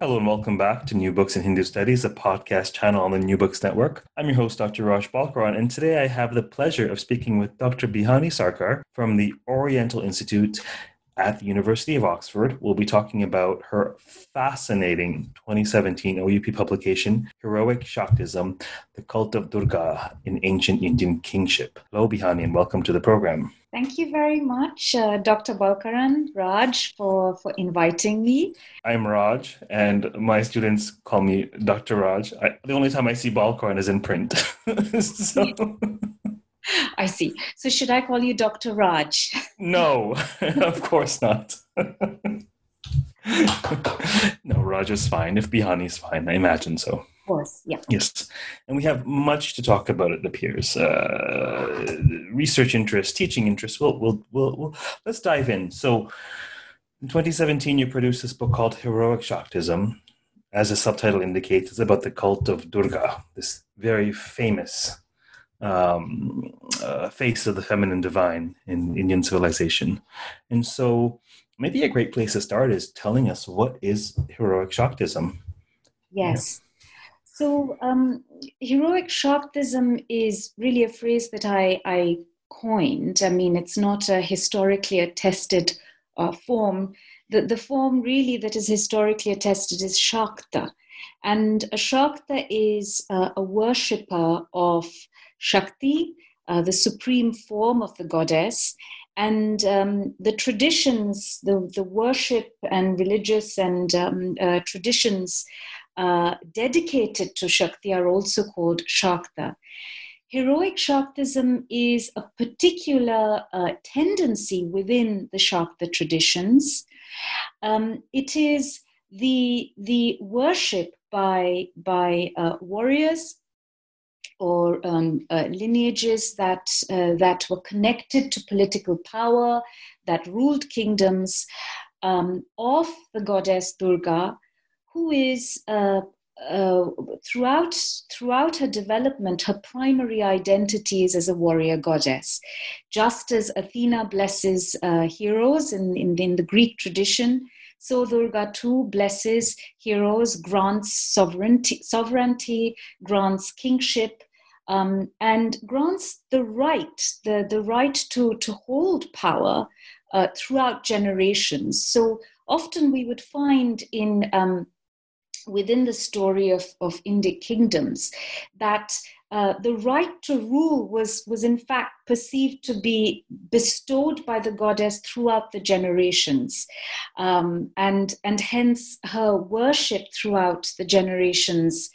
Hello and welcome back to New Books in Hindu Studies, a podcast channel on the New Books Network. I'm your host, Dr. Raj Balkaran, and today I have the pleasure of speaking with Dr. Bihani Sarkar from the Oriental Institute at the University of Oxford. We'll be talking about her fascinating 2017 OUP publication, Heroic Shaktism, The Cult of Durga in Ancient Indian Kingship. Hello, Bihani, and welcome to the program. Thank you very much, Dr. Balkaran, Raj, for inviting me. I'm Raj, and my students call me Dr. Raj. The only time I see Balkaran is in print. So. I see. So should I call you Dr. Raj? No, of course not. No, Raj is fine. If Bihani is fine, I imagine so. Of course, yeah. Yes. And we have much to talk about, it appears. Research interests, teaching interests. Let's dive in. So in 2017, you produced this book called Heroic Shaktism. As the subtitle indicates, it's about the cult of Durga, this very famous face of the feminine divine in Indian civilization. And so maybe a great place to start is telling us, what is Heroic Shaktism? Yes. Yeah. So Heroic Shaktism is really a phrase that I coined. I mean, it's not a historically attested form. The form really that is historically attested is Shakta. And a Shakta is a worshipper of Shakti, the supreme form of the goddess. And the traditions, the worship and religious and traditions dedicated to Shakti are also called Shakta. Heroic Shaktism is a particular tendency within the Shakta traditions. It is the worship by warriors or lineages that were connected to political power, that ruled kingdoms, of the goddess Durga, who is throughout her development, her primary identity is as a warrior goddess. Just as Athena blesses heroes in the Greek tradition, so Durga too blesses heroes, grants sovereignty, grants kingship, and grants the right to hold power throughout generations. So often we would find in within the story of Indic kingdoms, that the right to rule was in fact perceived to be bestowed by the goddess throughout the generations, and hence her worship throughout the generations,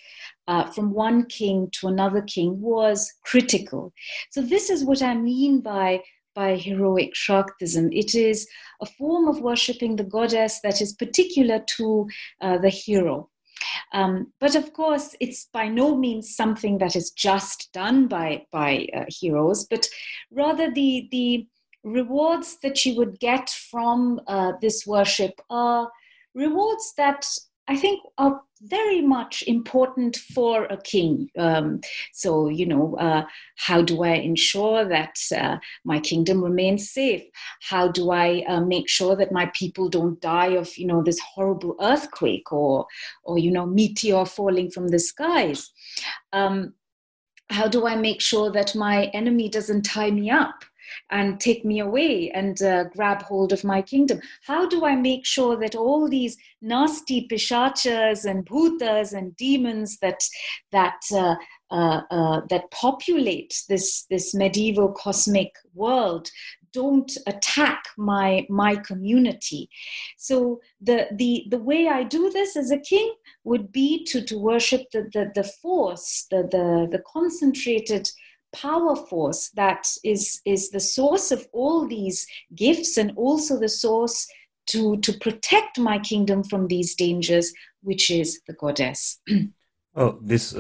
from one king to another king, was critical. So this is what I mean by Heroic Shaktism. It is a form of worshipping the goddess that is particular to the hero. But of course, it's by no means something that is just done by heroes, but rather the rewards that you would get from this worship are rewards that I think are very much important for a king. How do I ensure that my kingdom remains safe? How do I make sure that my people don't die of, this horrible earthquake or meteor falling from the skies? How do I make sure that my enemy doesn't tie me up and take me away and grab hold of my kingdom? How do I make sure that all these nasty pishachas and bhutas and demons that populate this medieval cosmic world don't attack my community? So the way I do this as a king would be to worship the force, the concentrated power force that is the source of all these gifts and also the source to protect my kingdom from these dangers, which is the goddess. Oh, this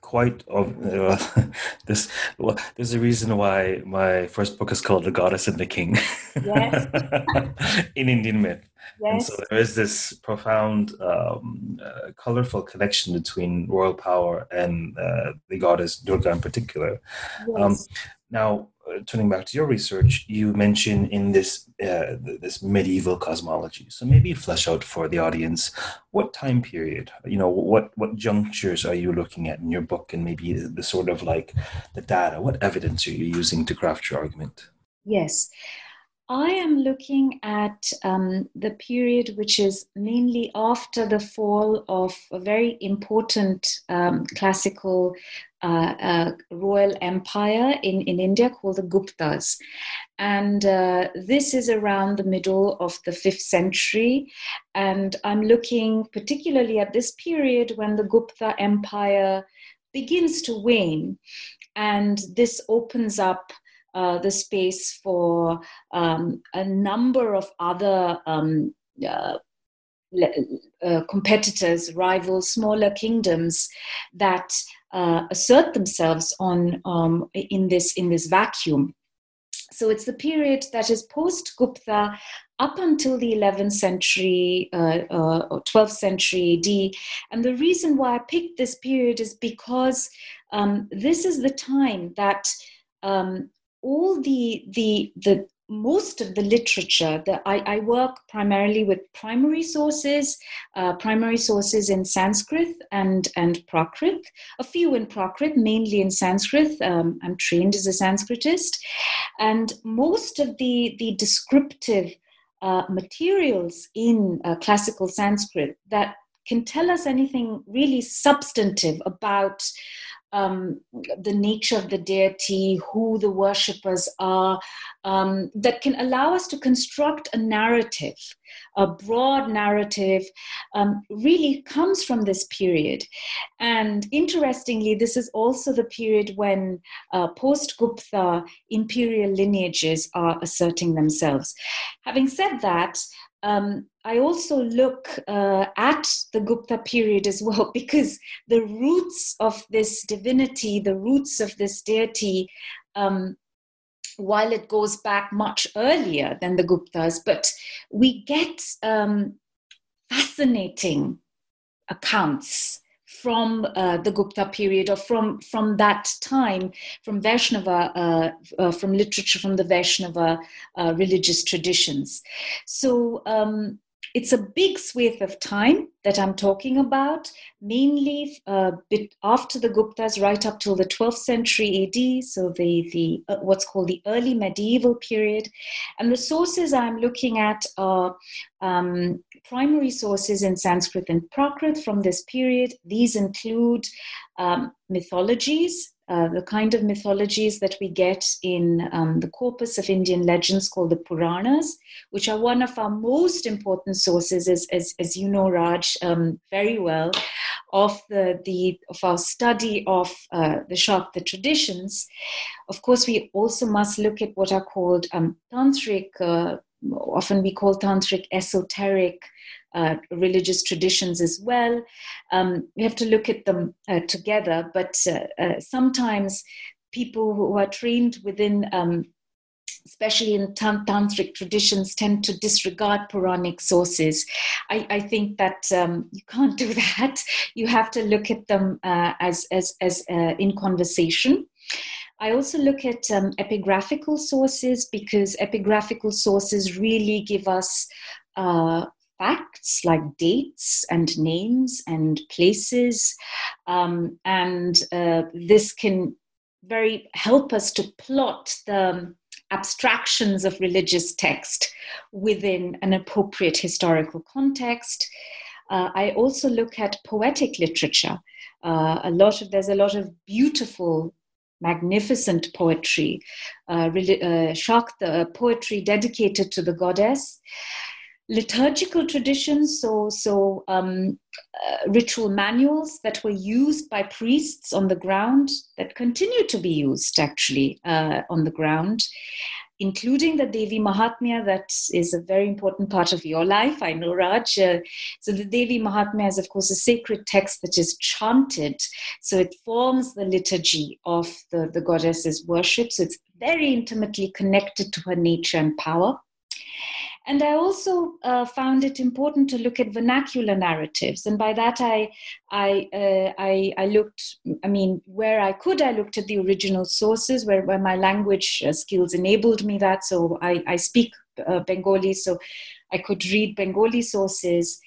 quite this. Well, there's a reason why my first book is called "The Goddess and the King." Yes. In Indian myth. Yes. And so there is this profound, colorful connection between royal power and the goddess Durga in particular. Yes. Now, turning back to your research, you mention in this medieval cosmology. So maybe flesh out for the audience what time period, what junctures are you looking at in your book, and maybe the sort of like the data, what evidence are you using to craft your argument? Yes. I am looking at the period which is mainly after the fall of a very important classical royal empire in India called the Guptas. And this is around the middle of the 5th century. And I'm looking particularly at this period when the Gupta empire begins to wane. And this opens up the space for a number of other competitors, rivals, smaller kingdoms that assert themselves on in this vacuum. So it's the period that is post-Gupta up until the 11th century or 12th century AD. And the reason why I picked this period is because this is the time that all the most of the literature that I work primarily with primary sources in Sanskrit and Prakrit, a few in Prakrit, mainly in Sanskrit. I'm trained as a Sanskritist, and most of the descriptive materials in classical Sanskrit that can tell us anything really substantive about the nature of the deity, who the worshippers are, that can allow us to construct a narrative, a broad narrative, really comes from this period. And interestingly, this is also the period when post-Gupta imperial lineages are asserting themselves. Having said that, I also look at the Gupta period as well, because the roots of this divinity, the roots of this deity, while it goes back much earlier than the Guptas, but we get fascinating accounts from the Gupta period, or from that time, from Vaishnava, from literature, from the Vaishnava religious traditions. So it's a big swath of time that I'm talking about, mainly after the Guptas, right up till the 12th century AD, so the what's called the early medieval period. And the sources I'm looking at are primary sources in Sanskrit and Prakrit from this period. These include mythologies, the kind of mythologies that we get in the corpus of Indian legends called the Puranas, which are one of our most important sources, as you know, Raj, very well, of of our study of the Shakta traditions. Of course, we also must look at what are called Tantric, often we call Tantric esoteric religious traditions as well. We have to look at them together, but sometimes people who are trained within, especially in Tantric traditions, tend to disregard Puranic sources. I think that you can't do that. You have to look at them as in conversation. I also look at epigraphical sources, because epigraphical sources really give us facts like dates and names and places, and this can very help us to plot the abstractions of religious text within an appropriate historical context. I also look at poetic literature. There's a lot of beautiful, magnificent poetry, Shakta poetry dedicated to the goddess. Liturgical traditions, ritual manuals that were used by priests on the ground, that continue to be used actually on the ground. including the Devi Mahatmya, that is a very important part of your life, I know, Raj. So the Devi Mahatmya is, of course, a sacred text that is chanted. So it forms the liturgy of the goddess's worship. So it's very intimately connected to her nature and power. And I also found it important to look at vernacular narratives. And by that, I looked at the original sources where my language skills enabled me that. So I speak Bengali, so I could read Bengali sources.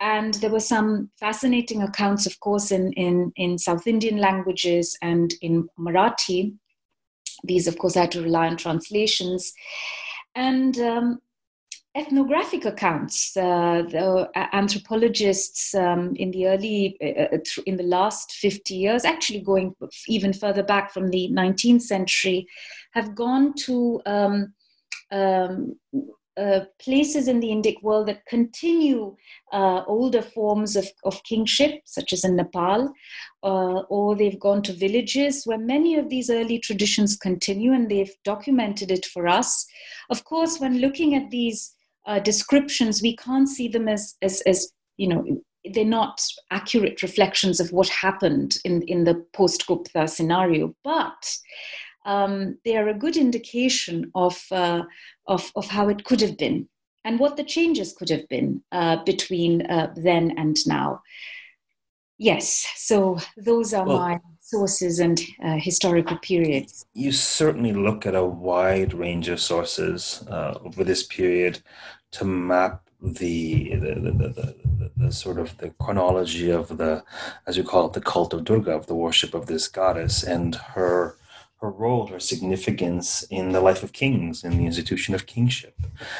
And there were some fascinating accounts, of course, in South Indian languages and in Marathi. These, of course, I had to rely on translations. And ethnographic accounts. The anthropologists in the last 50 years, actually going even further back from the 19th century, have gone to places in the Indic world that continue older forms of kingship, such as in Nepal, or they've gone to villages where many of these early traditions continue, and they've documented it for us. Of course, when looking at these descriptions, we can't see them as you know, they're not accurate reflections of what happened in the post-Gupta scenario, but they are a good indication of how it could have been and what the changes could have been between then and now. Yes, so those are my sources and historical periods. You certainly look at a wide range of sources over this period to map the sort of the chronology of the, as we call it, the cult of Durga, of the worship of this goddess and her role, her significance in the life of kings, in the institution of kingship.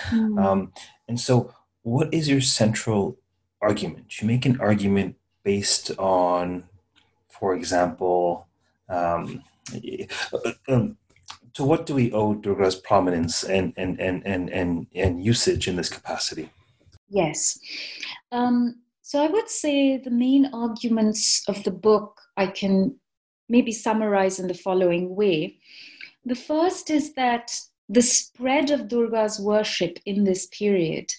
Mm. And so what is your central argument? You make an argument based on, for example, to what do we owe Durga's prominence and usage in this capacity? Yes. So I would say the main arguments of the book I can maybe summarize in the following way. The first is that the spread of Durga's worship in this period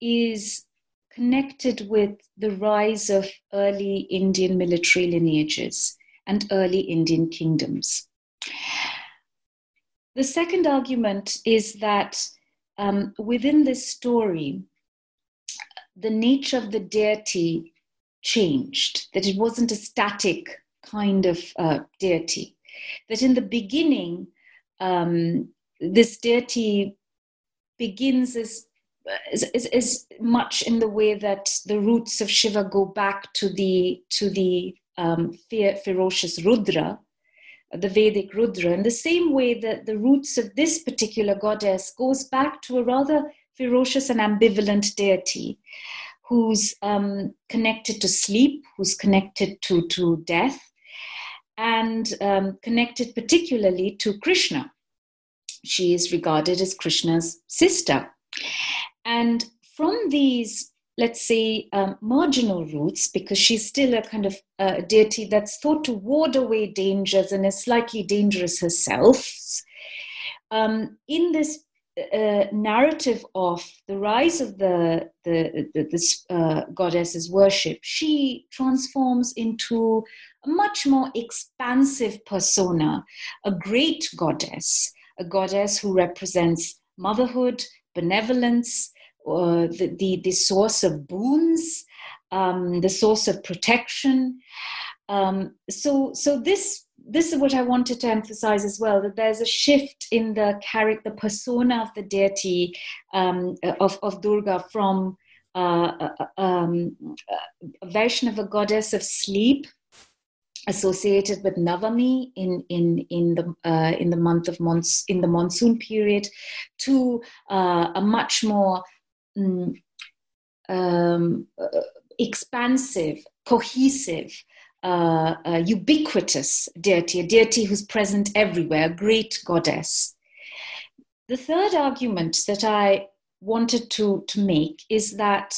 is connected with the rise of early Indian military lineages and early Indian kingdoms. The second argument is that within this story, the nature of the deity changed, that it wasn't a static kind of deity, that in the beginning, this deity begins as much in the way that the roots of Shiva go back to the ferocious Rudra, the Vedic Rudra. In the same way that the roots of this particular goddess goes back to a rather ferocious and ambivalent deity, who's connected to sleep, who's connected to death, and connected particularly to Krishna. She is regarded as Krishna's sister. And from these, let's say, marginal roots, because she's still a kind of deity that's thought to ward away dangers and is slightly dangerous herself, in this narrative of the rise of this goddess's worship, she transforms into a much more expansive persona, a great goddess, a goddess who represents motherhood, benevolence, the source of boons, the source of protection. So this is what I wanted to emphasize as well, that there's a shift in the character, the persona of the deity of Durga from a Vaishnava goddess of sleep, associated with Navami in the monsoon period, to a much more expansive, cohesive, ubiquitous deity, a deity who's present everywhere, a great goddess. The third argument that I wanted to make is that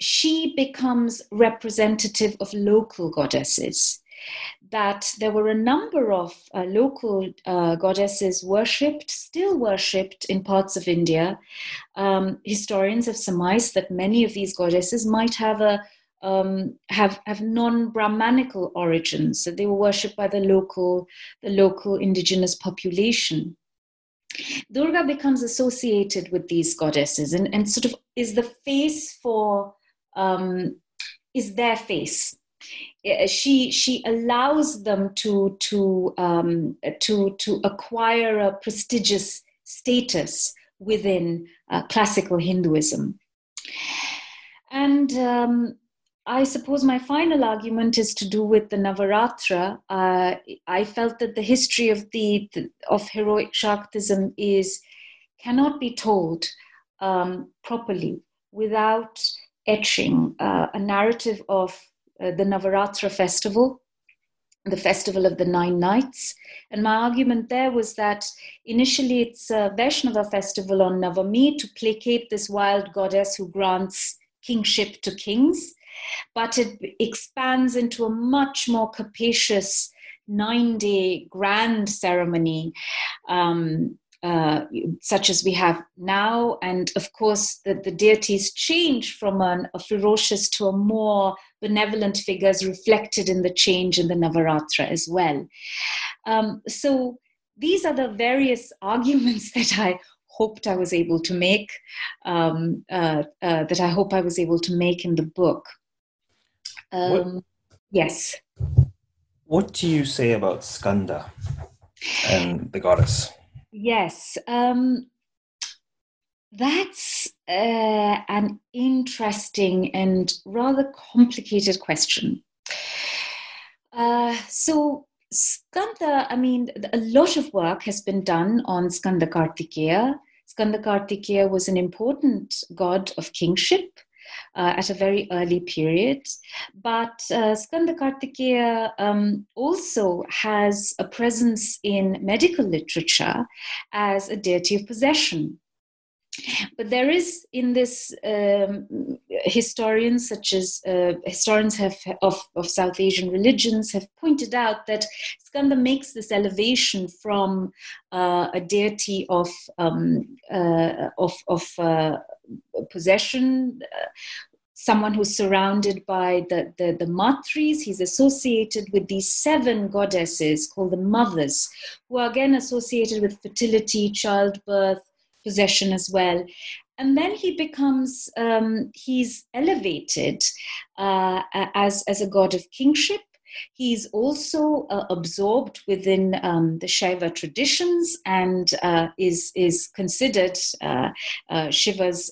she becomes representative of local goddesses. that there were a number of local goddesses worshipped, still worshipped in parts of India. Historians have surmised that many of these goddesses might have non-Brahmanical origins, that they were worshipped by the local indigenous population. Durga becomes associated with these goddesses and sort of is the face for, is their face. She allows them to acquire a prestigious status within classical Hinduism. And I suppose my final argument is to do with the Navaratra. I felt that the history of Heroic Shaktism cannot be told properly without etching a narrative of the Navaratra festival, the festival of the 9 nights. And my argument there was that initially it's a Vaishnava festival on Navami to placate this wild goddess who grants kingship to kings, but it expands into a much more capacious 9-day grand ceremony, such as we have now. And of course, the deities change from a ferocious to a more benevolent figure, as reflected in the change in the Navaratra as well. So these are the various arguments that I hoped I was able to make, that I hope I was able to make in the book. Yes. What do you say about Skanda and the goddess? Yes, that's an interesting and rather complicated question. So Skanda, I mean, a lot of work has been done on Skanda Kartikeya. Skanda Kartikeya was an important god of kingship at a very early period. But Skanda Kartikeya also has a presence in medical literature as a deity of possession. But there is in this, historians of South Asian religions have pointed out that Skanda makes this elevation from a deity of possession, someone who's surrounded by the matris. He's associated with these 7 goddesses called the mothers, who are again associated with fertility, childbirth, possession as well. And then he becomes, he's elevated as a god of kingship. He's also absorbed within the Shaiva traditions and is considered Shiva's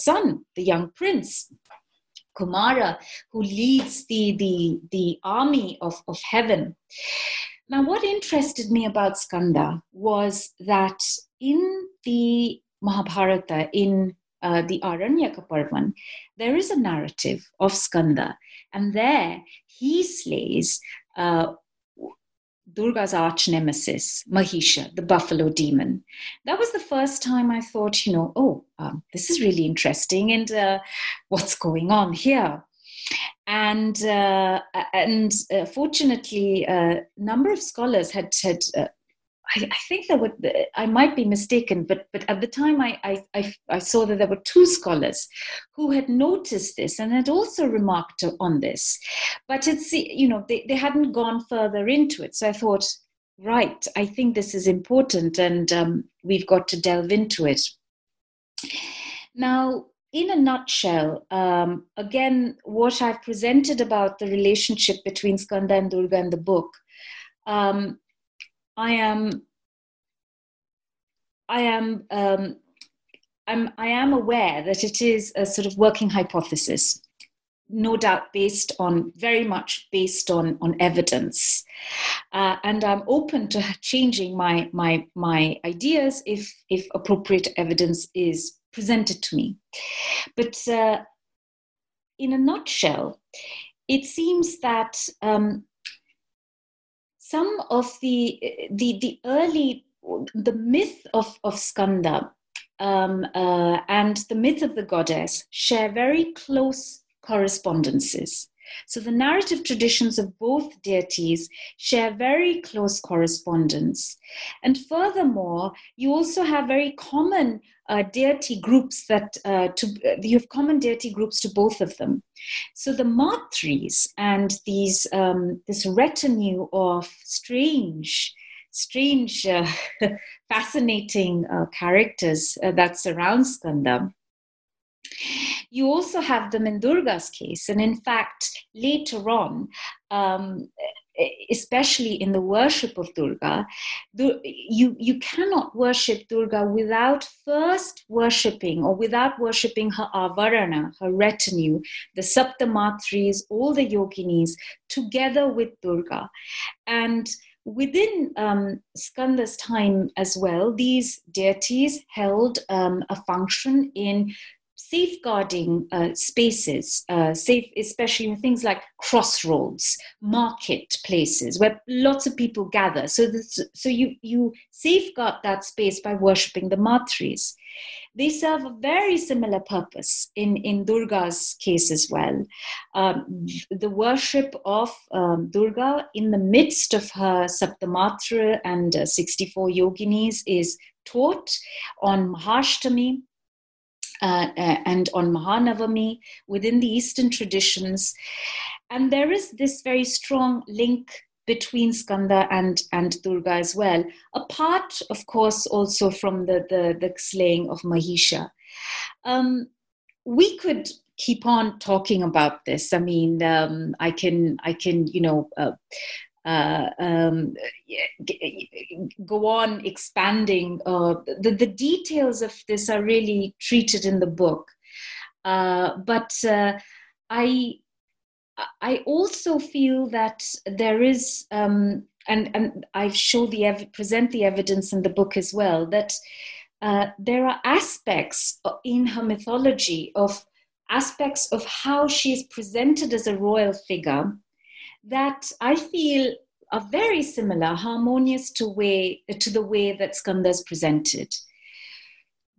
son, the young prince, Kumara, who leads the army of heaven. Now, what interested me about Skanda was that in the Mahabharata, in the Aranyaka Parvan, there is a narrative of Skanda. And there he slays Durga's arch nemesis, Mahisha, the buffalo demon. That was the first time I thought, this is really interesting, and what's going on here? And fortunately, a number of scholars had I think there were, I might be mistaken, but at the time I saw that there were 2 scholars who had noticed this and had also remarked on this, but it's, they hadn't gone further into it. So I thought, right, I think this is important, and we've got to delve into it. Now, in a nutshell, again, what I've presented about the relationship between Skanda and Durga in the book, I am aware that it is a sort of working hypothesis, no doubt very much based on evidence, and I'm open to changing my ideas if appropriate evidence is presented to me. But in a nutshell, it seems that some of the early, the myth of Skanda and the myth of the goddess share very close correspondences. So the narrative traditions of both deities share very close correspondence. And furthermore, you also have very common deity groups that you have common deity groups to both of them. So the Matris and these this retinue of strange, fascinating characters that surround Skanda. You also have them in Durga's case, and in fact, later on, especially in the worship of Durga, you cannot worship Durga without first worshipping or without worshipping her avarana, her retinue, the Saptamatris, all the yoginis, together with Durga. And within Skanda's time as well, these deities held a function in safeguarding spaces, especially things like crossroads, marketplaces, where lots of people gather. So you safeguard that space by worshipping the Matris. They serve a very similar purpose in Durga's case as well. The worship of Durga in the midst of her Saptamatra and 64 yoginis is taught on Mahashtami, and on Mahanavami within the Eastern traditions. And there is this very strong link between Skanda and Durga as well, apart, of course, also from the slaying of Mahisha. We could keep on talking about this. I mean, I can go on expanding. The details of this are really treated in the book. But I also feel that there is, and I show present the evidence in the book as well, that there are aspects in her mythology of how she is presented as a royal figure that I feel are very similar, harmonious to the way that Skanda is presented.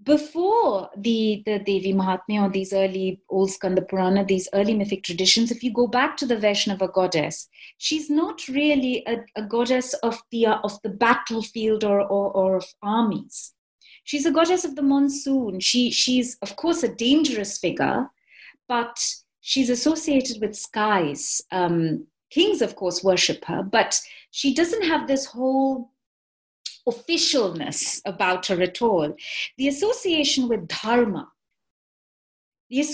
Before the Devi Mahatmya or these early old Skanda Purana, these early mythic traditions, if you go back to the Vaishnava goddess, she's not really a goddess of the battlefield or of armies. She's a goddess of the monsoon. She's, of course, a dangerous figure, but she's associated with skies. Kings, of course, worship her, but she doesn't have this whole officialness about her at all. The association with dharma is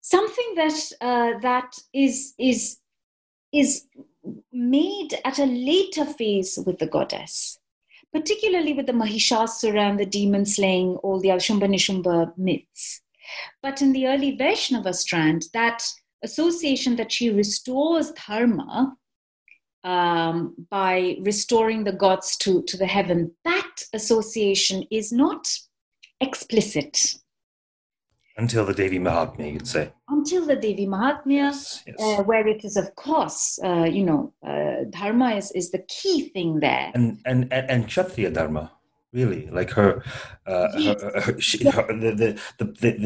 something that is made at a later phase with the goddess, particularly with the Mahishasura and the demon slaying, all the Shambha-Nishambha myths. But in the early Vaishnava strand, that association that she restores dharma by restoring the gods to the heaven, that association is not explicit. Until the Devi Mahatmya, you'd say. Until the Devi Mahatmya, yes. Where it is, of course, dharma is the key thing there. And Kshatriya dharma. Really, like the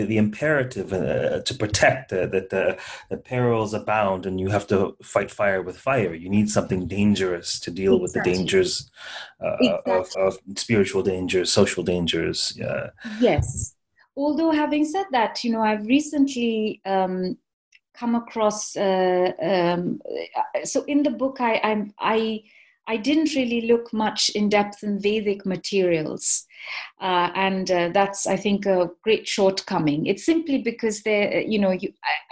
imperative to protect that the perils abound, and you have to fight fire with fire. You need something dangerous to deal with the dangers of spiritual dangers, social dangers. Yeah. Yes. Although, having said that, I've recently come across. So in the book, I didn't really look much in depth in Vedic materials. And that's, I think, a great shortcoming. It's simply because I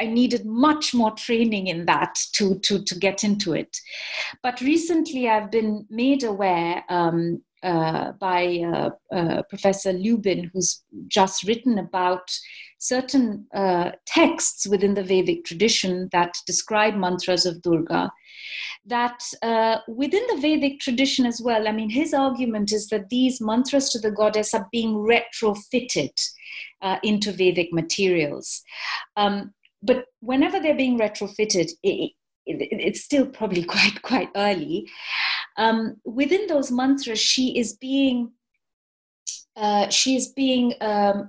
needed much more training in that to get into it. But recently I've been made aware by Professor Lubin, who's just written about certain texts within the Vedic tradition that describe mantras of Durga, that within the Vedic tradition as well, I mean, his argument is that these mantras to the goddess are being retrofitted into Vedic materials. But whenever they're being retrofitted, it's still probably quite early. Within those mantras, she is being she's being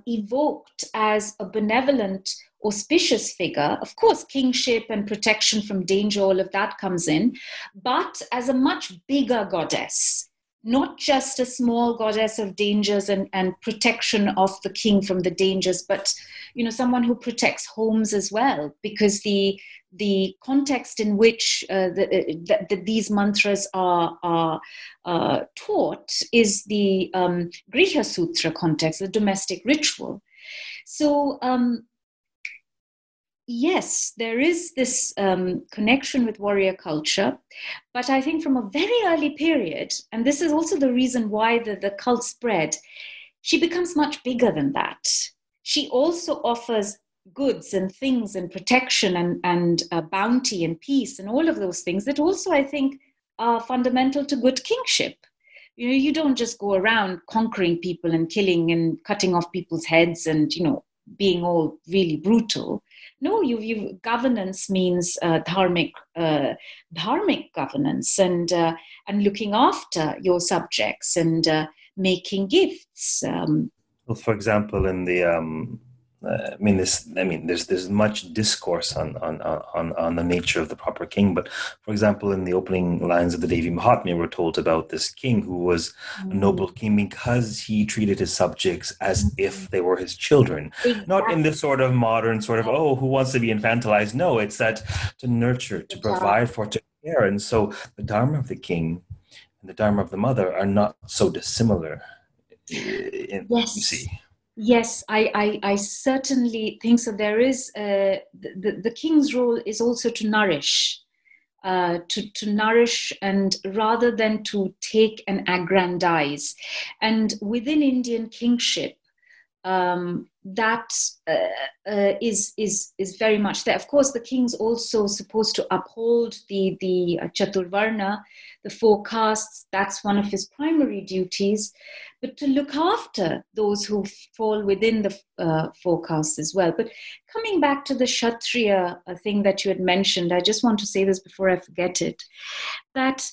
evoked as a benevolent, auspicious figure. Of course, kingship and protection from danger, all of that comes in, but as a much bigger goddess, not just a small goddess of dangers and protection of the king from the dangers, but, you know, someone who protects homes as well, because the context in which these mantras are taught is the Griha Sutra context, the domestic ritual. So, yes, there is this connection with warrior culture, but I think from a very early period, and this is also the reason why the cult spread, she becomes much bigger than that. She also offers goods and things and protection and bounty and peace and all of those things that also I think are fundamental to good kingship. You know, you don't just go around conquering people and killing and cutting off people's heads and, you know, being all really brutal. No, you governance means dharmic governance and looking after your subjects and making gifts. Well, for example, in the there's much discourse on the nature of the proper king. But for example, in the opening lines of the Devi Mahatmya, we're told about this king who was a noble king because he treated his subjects as if they were his children. Exactly. Not in this sort of modern sort of, oh, who wants to be infantilized? No, it's that to nurture, to provide for, to care. And so the dharma of the king and the dharma of the mother are not so dissimilar. Yes. You see. Yes, I certainly think so. There is the king's role is also to nourish, and rather than to take and aggrandize. And within Indian kingship, that is very much there. Of course, the king's also supposed to uphold the Chaturvarna, the four castes. That's one of his primary duties, but to look after those who fall within the four castes as well. But coming back to the Kshatriya thing that you had mentioned, I just want to say this before I forget it, that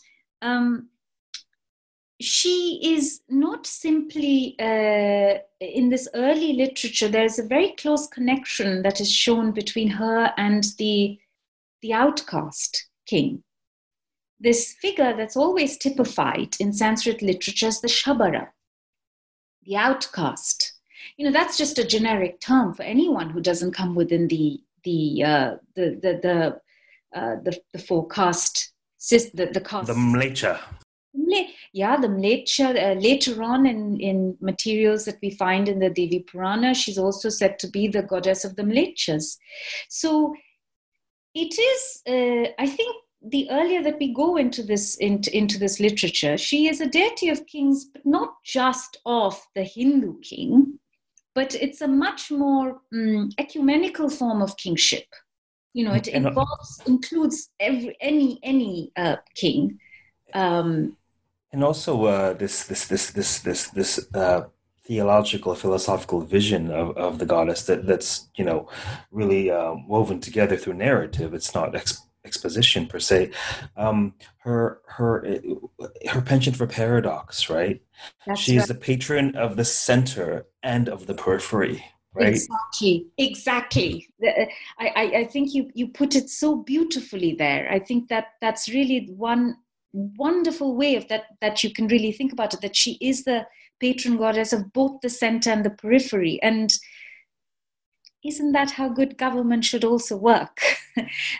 she is not simply, in this early literature, there's a very close connection that is shown between her and the outcast king. This figure that's always typified in Sanskrit literature as the Shabara, the outcast. You know, that's just a generic term for anyone who doesn't come within the four caste, the caste. The Mlecha. Yeah, the Mlecha. Later on in materials that we find in the Devi Purana, she's also said to be the goddess of the Mlechas. So it is, I think, the earlier that we go into this literature, she is a deity of kings, but not just of the Hindu king, but it's a much more ecumenical form of kingship. You know, it includes any king. And also this theological, philosophical vision of the goddess that's, you know, really woven together through narrative. It's not exposition per se. Her penchant for paradox, right? That's She's right. The patron of the center and of the periphery. Right? Exactly. I think you put it so beautifully there. I think that's really one wonderful way of that you can really think about it, that she is the patron goddess of both the center and the periphery. And isn't that how good government should also work?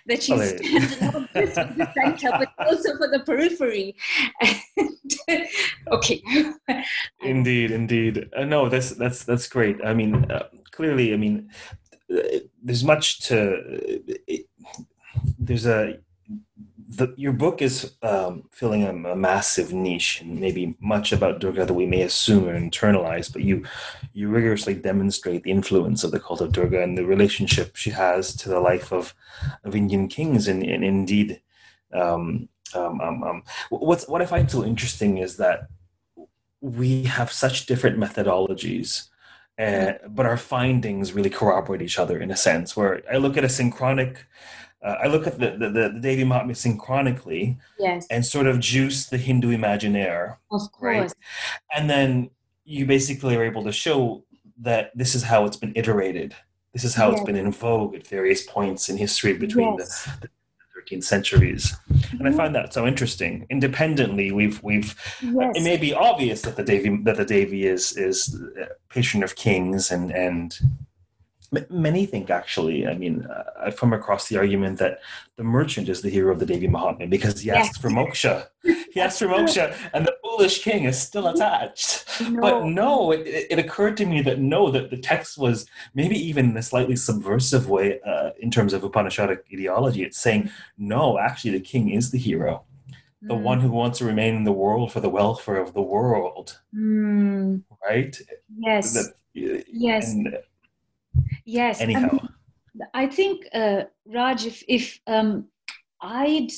That she stands not just for the center, but also for the periphery. Okay. Indeed. No, that's great. I mean, clearly, I mean, there's much to... Your book is filling a massive niche, and maybe much about Durga that we may assume or internalize, but you rigorously demonstrate the influence of the cult of Durga and the relationship she has to the life of Indian kings. And indeed, what I find so interesting is that we have such different methodologies, but our findings really corroborate each other in a sense, where I look at the Devi Mahatmya synchronically, yes, and sort of juice the Hindu imaginaire, of course, right? And then you basically are able to show that this is how it's been iterated. This is how it's been in vogue at various points in history between the 13th centuries. And I find that so interesting. Independently, it may be obvious that the Devi is patron of kings and many think, actually, I've come across the argument that the merchant is the hero of the Devi Mahatmya because he asks for moksha. He asks for moksha, and the foolish king is still attached. No. But no, it occurred to me that the text was maybe even in a slightly subversive way in terms of Upanishadic ideology. It's saying, no, actually, the king is the hero. The one who wants to remain in the world for the welfare of the world. Mm. Right? Yes. Yes. Anyhow, I think, Raj, if I'd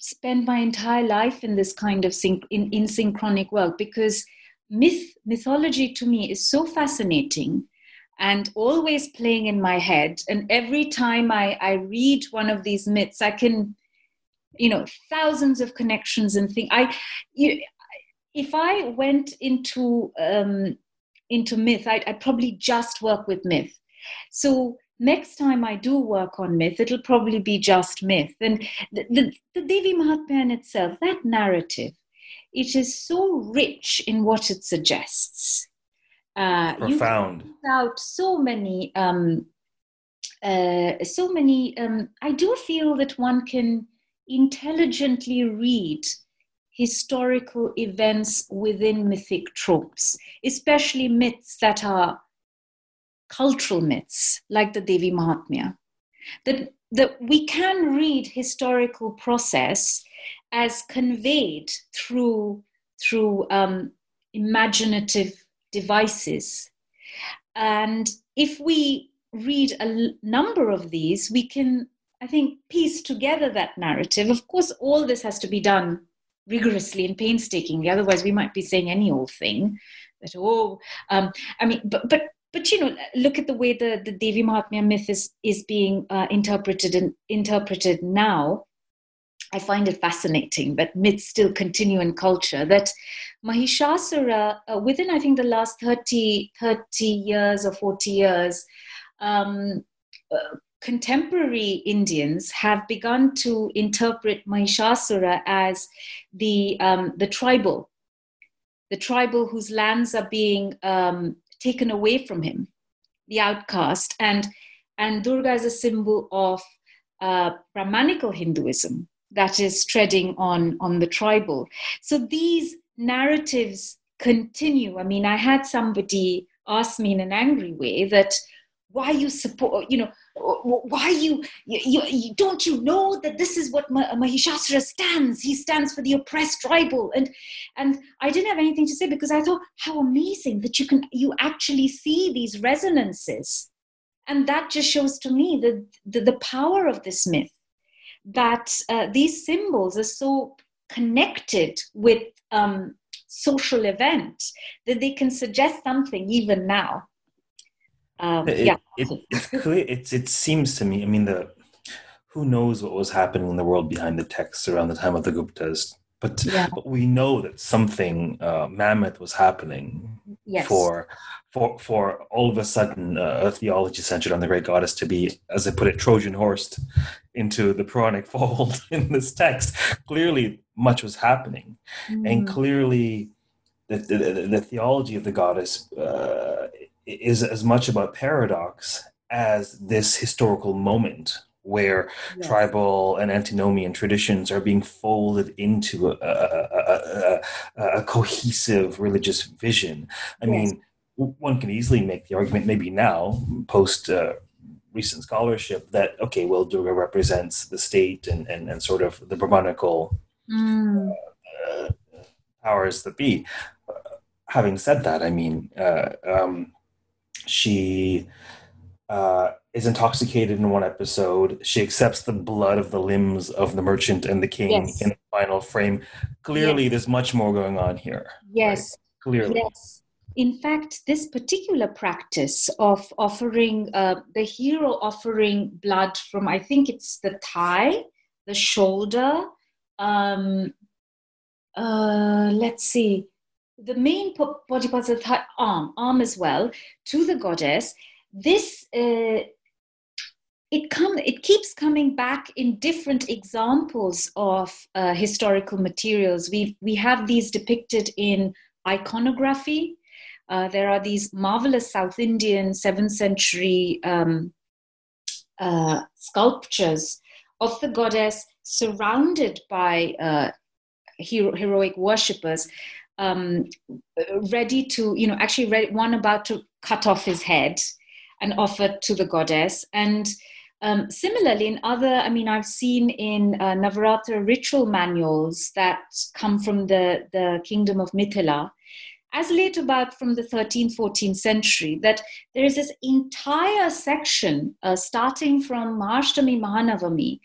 spend my entire life in this kind of in synchronic work, because mythology to me is so fascinating and always playing in my head. And every time I read one of these myths, I can, thousands of connections and things. If I went into myth, I'd probably just work with myth. So next time I do work on myth, it'll probably be just myth. And the Devi Mahatmya in itself, that narrative, it is so rich in what it suggests. Profound. You can out so many, I do feel that one can intelligently read historical events within mythic tropes, especially myths that are cultural myths, like the Devi Mahatmya. That we can read historical process as conveyed through imaginative devices. And if we read a number of these, we can, I think, piece together that narrative. Of course, all this has to be done rigorously and painstakingly, otherwise we might be saying any old thing. But look at the way the Devi Mahatmya myth is being interpreted now. I find it fascinating that myths still continue in culture. That Mahishasura, within I think the last 30 years or 40 years, contemporary Indians have begun to interpret Mahishasura as the tribal whose lands are being taken away from him, the outcast, and Durga is a symbol of Brahmanical Hinduism that is treading on the tribal. So these narratives continue. I had somebody ask me in an angry way that, why you support, why you don't you know that this is what Mahishasura stands? He stands for the oppressed tribal. And I didn't have anything to say because I thought, how amazing that you actually see these resonances. And that just shows to me the power of this myth, that these symbols are so connected with social event that they can suggest something even now. It's clear. It seems to me. Who knows what was happening in the world behind the texts around the time of the Guptas? But we know that something mammoth was happening. Yes. For all of a sudden a theology centered on the great goddess to be, as I put it, Trojan horsed into the Puranic fold in this text. Clearly, much was happening, and clearly, the theology of the goddess. Is as much about paradox as this historical moment where tribal and antinomian traditions are being folded into a cohesive religious vision. I mean, one can easily make the argument, maybe now, post recent scholarship, that, okay, well, Durga represents the state and sort of the Brahmanical powers that be. Having said that, she is intoxicated in one episode. She accepts the blood of the limbs of the merchant and the king in the final frame. Clearly, there's much more going on here. Yes. Right? Clearly. Yes. In fact, this particular practice of offering, the hero offering blood from, I think it's the thigh, the shoulder, the main body parts of the thigh, arm as well, to the goddess. This it keeps coming back in different examples of historical materials. We have these depicted in iconography. There are these marvelous South Indian 7th century sculptures of the goddess surrounded by heroic worshippers, ready to, you know, actually one about to cut off his head and offer to the goddess. And similarly, in other, I mean, I've seen in Navaratra ritual manuals that come from the kingdom of Mithila, as late about from the 13th, 14th century, that there is this entire section, starting from Mahashtami, Mahanavami,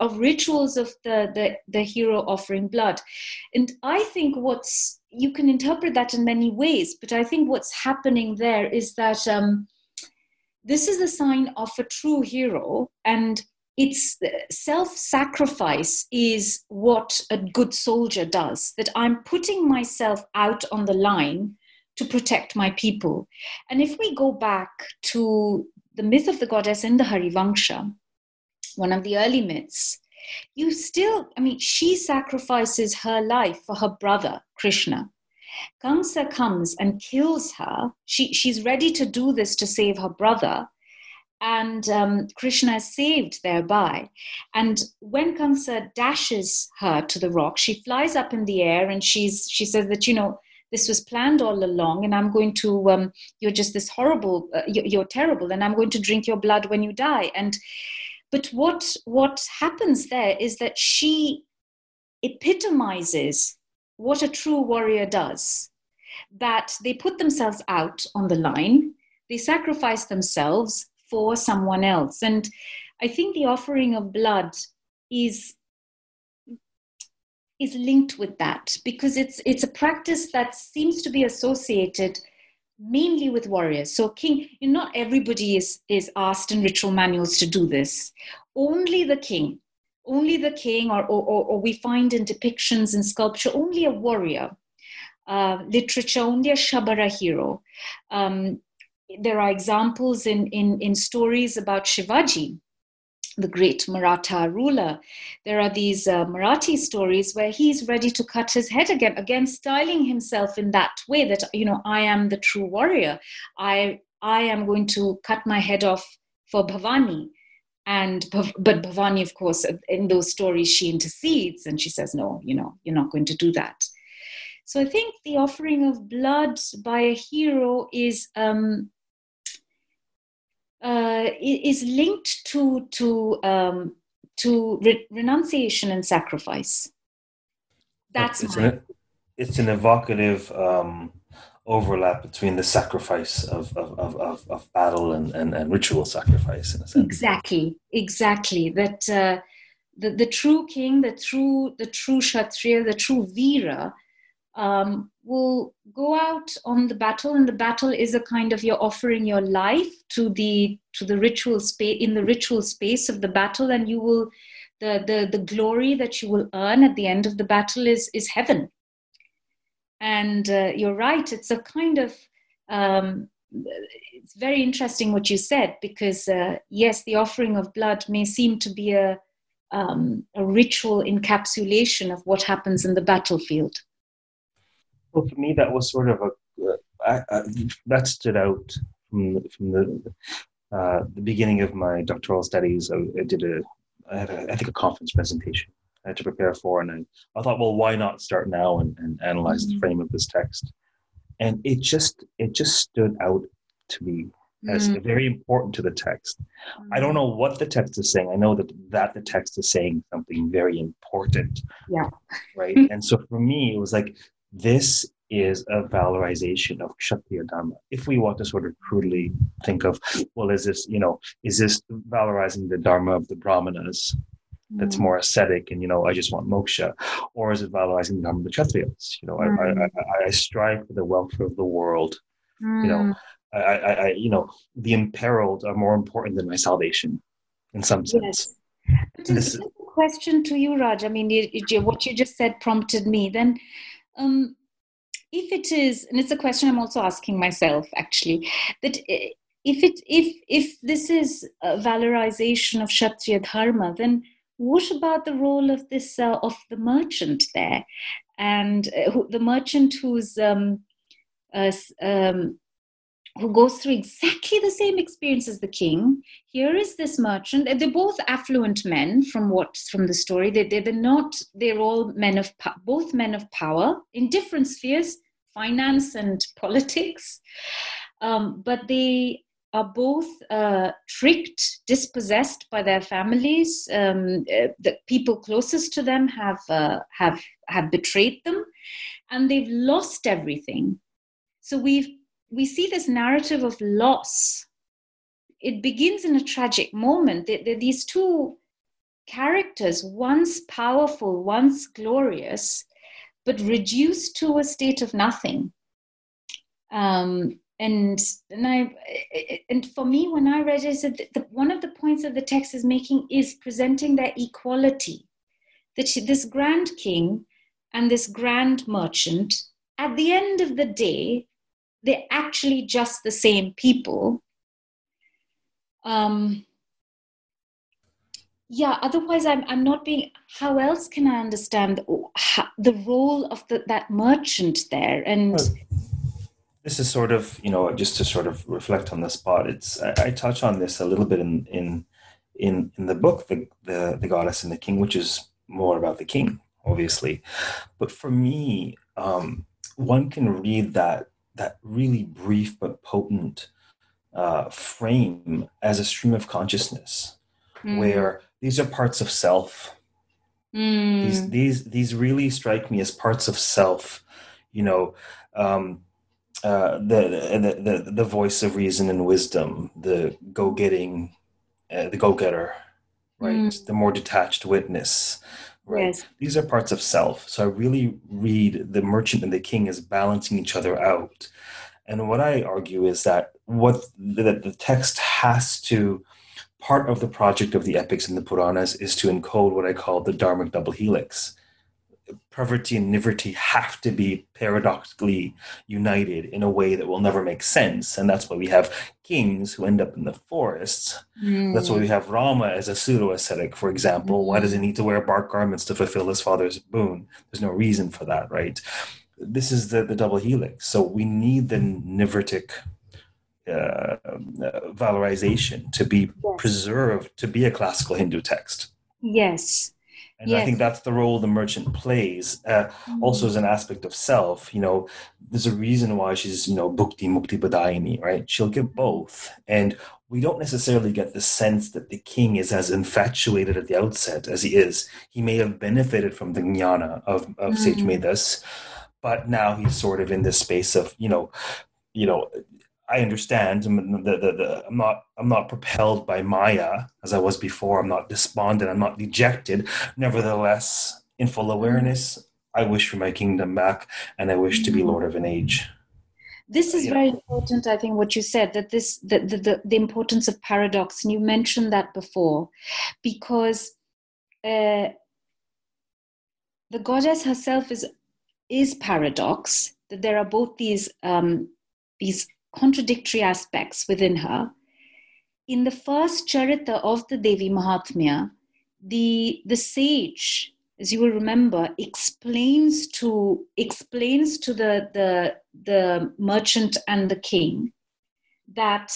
of rituals of the hero offering blood. And I think you can interpret that in many ways, but I think what's happening there is that this is a sign of a true hero, and it's self-sacrifice is what a good soldier does, that I'm putting myself out on the line to protect my people. And if we go back to the myth of the goddess in the Harivanksha, one of the early myths, she sacrifices her life for her brother, Krishna. Kamsa comes and kills her. She's ready to do this to save her brother. And Krishna is saved thereby. And when Kamsa dashes her to the rock, she flies up in the air, and she says that, you know, this was planned all along, and I'm going to, you're just this horrible, you're terrible, and I'm going to drink your blood when you die. But what happens there is that she epitomizes what a true warrior does, that they put themselves out on the line, they sacrifice themselves for someone else. And I think the offering of blood is linked with that, because it's a practice that seems to be associated mainly with warriors. So king, you know, not everybody is asked in ritual manuals to do this. Only the king, or we find in depictions in sculpture, only a warrior, literature, only a Shabara hero. There are examples in stories about Shivaji, the great Maratha ruler. There are these Marathi stories where he's ready to cut his head again, styling himself in that way that, you know, I am the true warrior. I am going to cut my head off for Bhavani. But Bhavani, of course, in those stories, she intercedes and she says, no, you know, you're not going to do that. So I think the offering of blood by a hero is linked to renunciation and sacrifice. It's an evocative overlap between the sacrifice of battle and ritual sacrifice, in a sense. Exactly. That the true king, the true Kshatriya, the true Veera, will go out on the battle, and the battle is a kind of, you're offering your life to the ritual space, in the ritual space of the battle, and you will the glory that you will earn at the end of the battle is heaven. And you're right, it's a kind of it's very interesting what you said, because yes, the offering of blood may seem to be a ritual encapsulation of what happens in the battlefield. Well, for me, that was sort of that stood out from the beginning of my doctoral studies. I had a conference presentation I had to prepare for, and I thought, well, why not start now and analyze the frame of this text? And it just stood out to me as very important to the text. I don't know what the text is saying. I know that the text is saying something very important. Yeah. Right. And so for me, it was like, this is a valorization of Kshatriya Dharma. If we want to sort of crudely think of, well, is this valorizing the Dharma of the Brahmanas that's more ascetic and, you know, I just want moksha? Or is it valorizing the Dharma of the Kshatriyas? You know, I strive for the welfare of the world. You know, I the imperiled are more important than my salvation in some sense. Yes. But this is a question to you, Raj. I mean, what you just said prompted me then. if it is, and it's a question I'm also asking myself actually, that if this is a valorization of Kshatriya dharma, then what about the role of this of the merchant there, and the merchant who's who goes through exactly the same experience as the king? Here is this merchant. They're both affluent men, from the story. They're not. They're all both men of power in different spheres, finance and politics. But they are both tricked, dispossessed by their families. The people closest to them have betrayed them, and they've lost everything. So we see this narrative of loss. It begins in a tragic moment. These two characters, once powerful, once glorious, but reduced to a state of nothing. And for me, when I read it, I said that one of the points that the text is making is presenting their equality. That this grand king and this grand merchant, at the end of the day, they're actually just the same people. Otherwise, I'm not being. How else can I understand the role of that merchant there? And this is sort of, just to sort of reflect on the spot. I touch on this a little bit in the book, the Goddess and the King, which is more about the king, obviously. But for me, one can read that really brief but potent frame as a stream of consciousness, where these are parts of self. These really strike me as parts of self. The voice of reason and wisdom, the go-getter, right? The more detached witness. Right. Yes. These are parts of self. So I really read the merchant and the king as balancing each other out. And what I argue is that the text has to, part of the project of the epics and the Puranas is to encode what I call the dharmic double helix. Pravriti and nivritti have to be paradoxically united in a way that will never make sense. And that's why we have kings who end up in the forests. That's why we have Rama as a pseudo-ascetic, for example. Why does he need to wear bark garments to fulfill his father's boon? There's no reason for that, right? This is the double helix. So we need the nivritic valorization to be preserved, to be a classical Hindu text. Yes. And yes. I think that's the role the merchant plays, also as an aspect of self. There's a reason why she's, Bhukti Mukti Padayini, right? She'll give both. And we don't necessarily get the sense that the king is as infatuated at the outset as he is. He may have benefited from the jnana of Sage Medas, but now he's sort of in this space of, I understand. I'm not propelled by Maya as I was before. I'm not despondent. I'm not dejected. Nevertheless, in full awareness, I wish for my kingdom back, and I wish to be lord of an age. This is very important, I think, what you said, that the importance of paradox. And you mentioned that before, because the goddess herself is paradox. That there are both these contradictory aspects within her. In the first charita of the Devi Mahatmya, the sage, as you will remember, explains to the merchant and the king that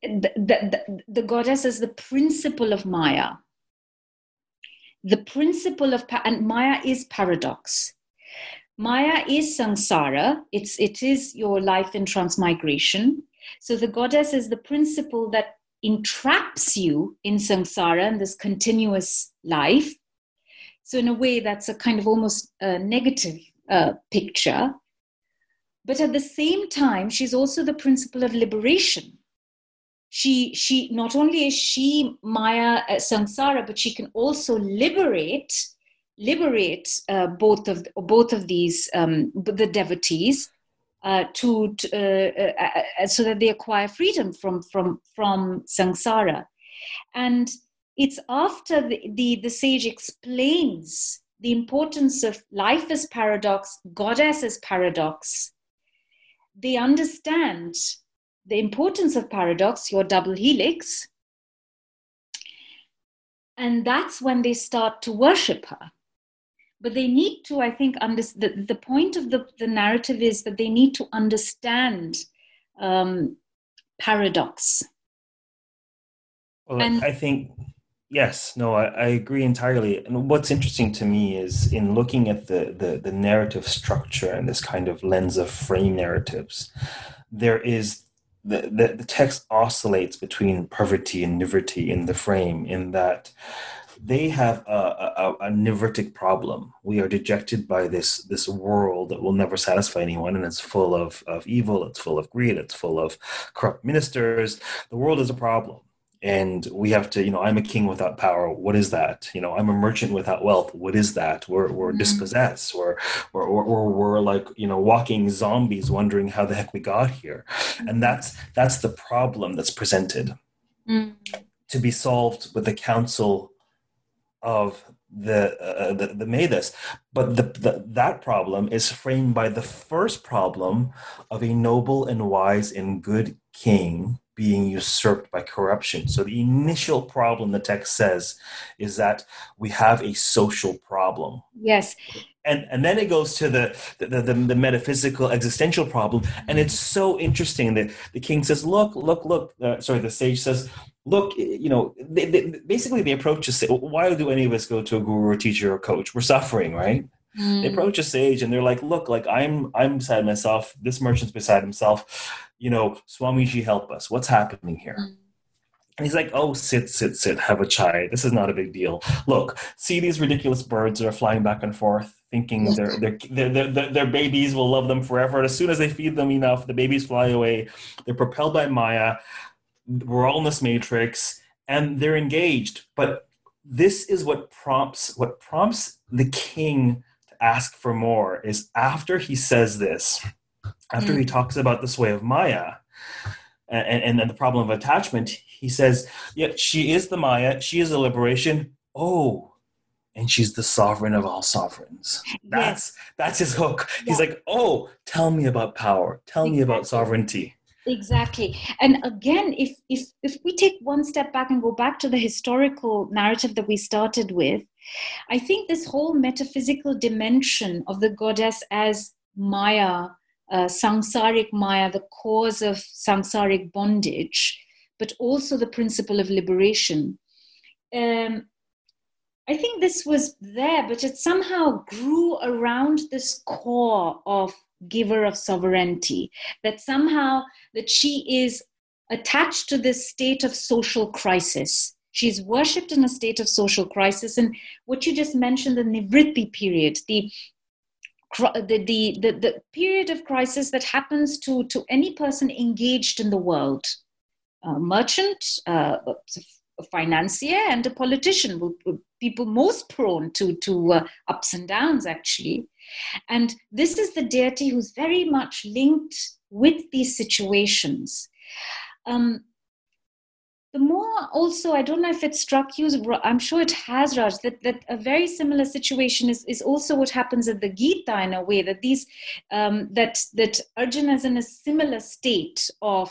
the goddess is the principle of Maya. The principle of and Maya is paradox. Maya is samsara, it is your life in transmigration. So the goddess is the principle that entraps you in samsara and this continuous life. So in a way, that's a kind of almost negative picture. But at the same time, she's also the principle of liberation. She not only is she Maya samsara, but she can also liberate both of these the devotees so that they acquire freedom from samsara. And it's after the sage explains the importance of life as paradox, goddess as paradox. They understand the importance of paradox, your double helix. And that's when they start to worship her. But they need to, I think, the point of the narrative is that they need to understand paradox. Well, and I think, yes, no, I agree entirely. And what's interesting to me is in looking at the narrative structure and this kind of lens of frame narratives, there is the text oscillates between parvati and nivriti in the frame, in that they have a nivritic problem. We are dejected by this world that will never satisfy anyone, and it's full of evil, it's full of greed, it's full of corrupt ministers. The world is a problem. And we have to, I'm a king without power. What is that? I'm a merchant without wealth. What is that? We're dispossessed. We're like, walking zombies wondering how the heck we got here. Mm-hmm. And that's the problem that's presented to be solved with the counsel of the Medas. But that problem is framed by the first problem of a noble and wise and good king being usurped by corruption. So the initial problem, the text says, is that we have a social problem. Yes. And then it goes to the metaphysical existential problem. And it's so interesting that the king says, the sage says, look, basically the approach is, why do any of us go to a guru or teacher or coach? We're suffering, right? Mm. They approach a sage and they're like, look, like I'm beside myself. This merchant's beside himself. Swamiji, help us. What's happening here? Mm. And he's like, oh, sit, have a chai. This is not a big deal. Look, see these ridiculous birds that are flying back and forth, thinking their babies will love them forever. As soon as they feed them enough, the babies fly away. They're propelled by Maya. We're all in this matrix, and they're engaged. But this is what prompts the king to ask for more is after he says this, after he talks about the sway of Maya, and the problem of attachment, he says, yeah, she is the Maya, she is the liberation, and she's the sovereign of all sovereigns. That's his hook. Yeah. He's like, oh, tell me about power. Tell me about sovereignty. Exactly. And again, if we take one step back and go back to the historical narrative that we started with, I think this whole metaphysical dimension of the goddess as Maya, samsaric Maya, the cause of samsaric bondage, but also the principle of liberation. I think this was there, but it somehow grew around this core of giver of sovereignty, that somehow that she is attached to this state of social crisis. She's worshipped in a state of social crisis. And what you just mentioned, the Nivriti period, the period of crisis that happens to any person engaged in the world, a merchant, a financier, and a politician, people most prone to ups and downs, actually. And this is the deity who's very much linked with these situations. The more also, I don't know if it struck you, I'm sure it has, Raj, that a very similar situation is also what happens at the Gita in a way, that these that Arjuna is in a similar state of.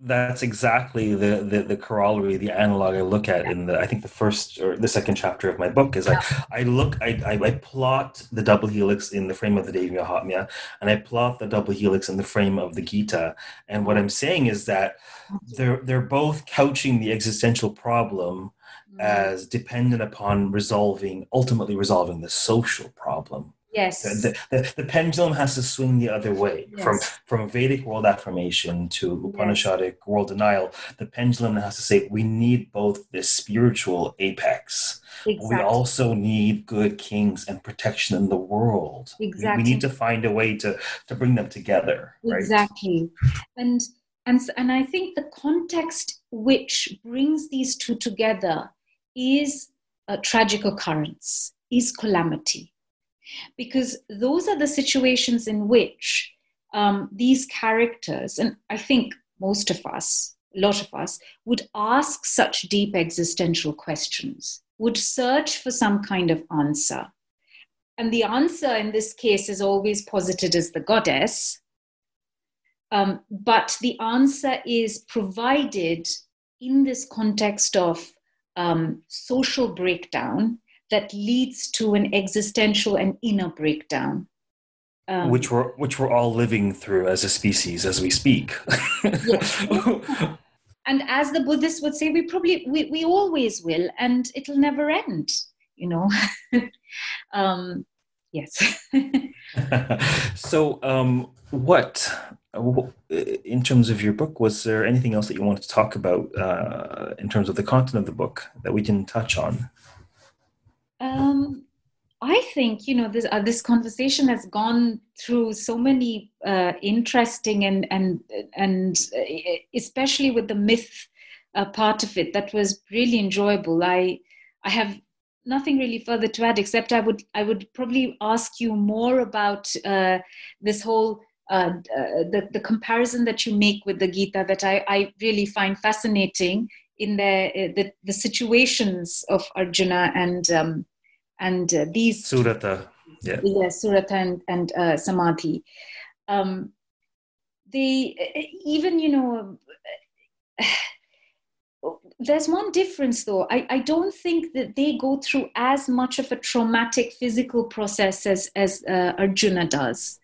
That's exactly the corollary, the analog I look at in the first or the second chapter of my book is I plot the double helix in the frame of the Devi Mahatmya, and I plot the double helix in the frame of the Gita. And what I'm saying is that they're both couching the existential problem as dependent upon ultimately resolving the social problem. Yes. The pendulum has to swing the other way. Yes. From Vedic world affirmation to Upanishadic world denial, the pendulum has to say we need both this spiritual apex. Exactly. We also need good kings and protection in the world. Exactly. We need to find a way to bring them together. Right? Exactly. And I think the context which brings these two together is a tragic occurrence, is calamity. Because those are the situations in which these characters, and I think most of us, a lot of us, would ask such deep existential questions. would search for some kind of answer. And the answer in this case is always posited as the goddess. But the answer is provided in this context of social breakdown that leads to an existential and inner breakdown. Which we're all living through as a species as we speak. Yes. And as the Buddhists would say, we always will, and it'll never end, you know. Yes. So in terms of your book, was there anything else that you wanted to talk about in terms of the content of the book that we didn't touch on? I think, you know, this conversation has gone through so many interesting and especially with the myth part of it, that was really enjoyable. I have nothing really further to add, except I would probably ask you more about this whole the comparison that you make with the Gita, that I really find fascinating in the situations of Arjuna and these Suratha, Suratha and Samadhi. They even, you know, there's one difference though. I don't think that they go through as much of a traumatic physical process as Arjuna does.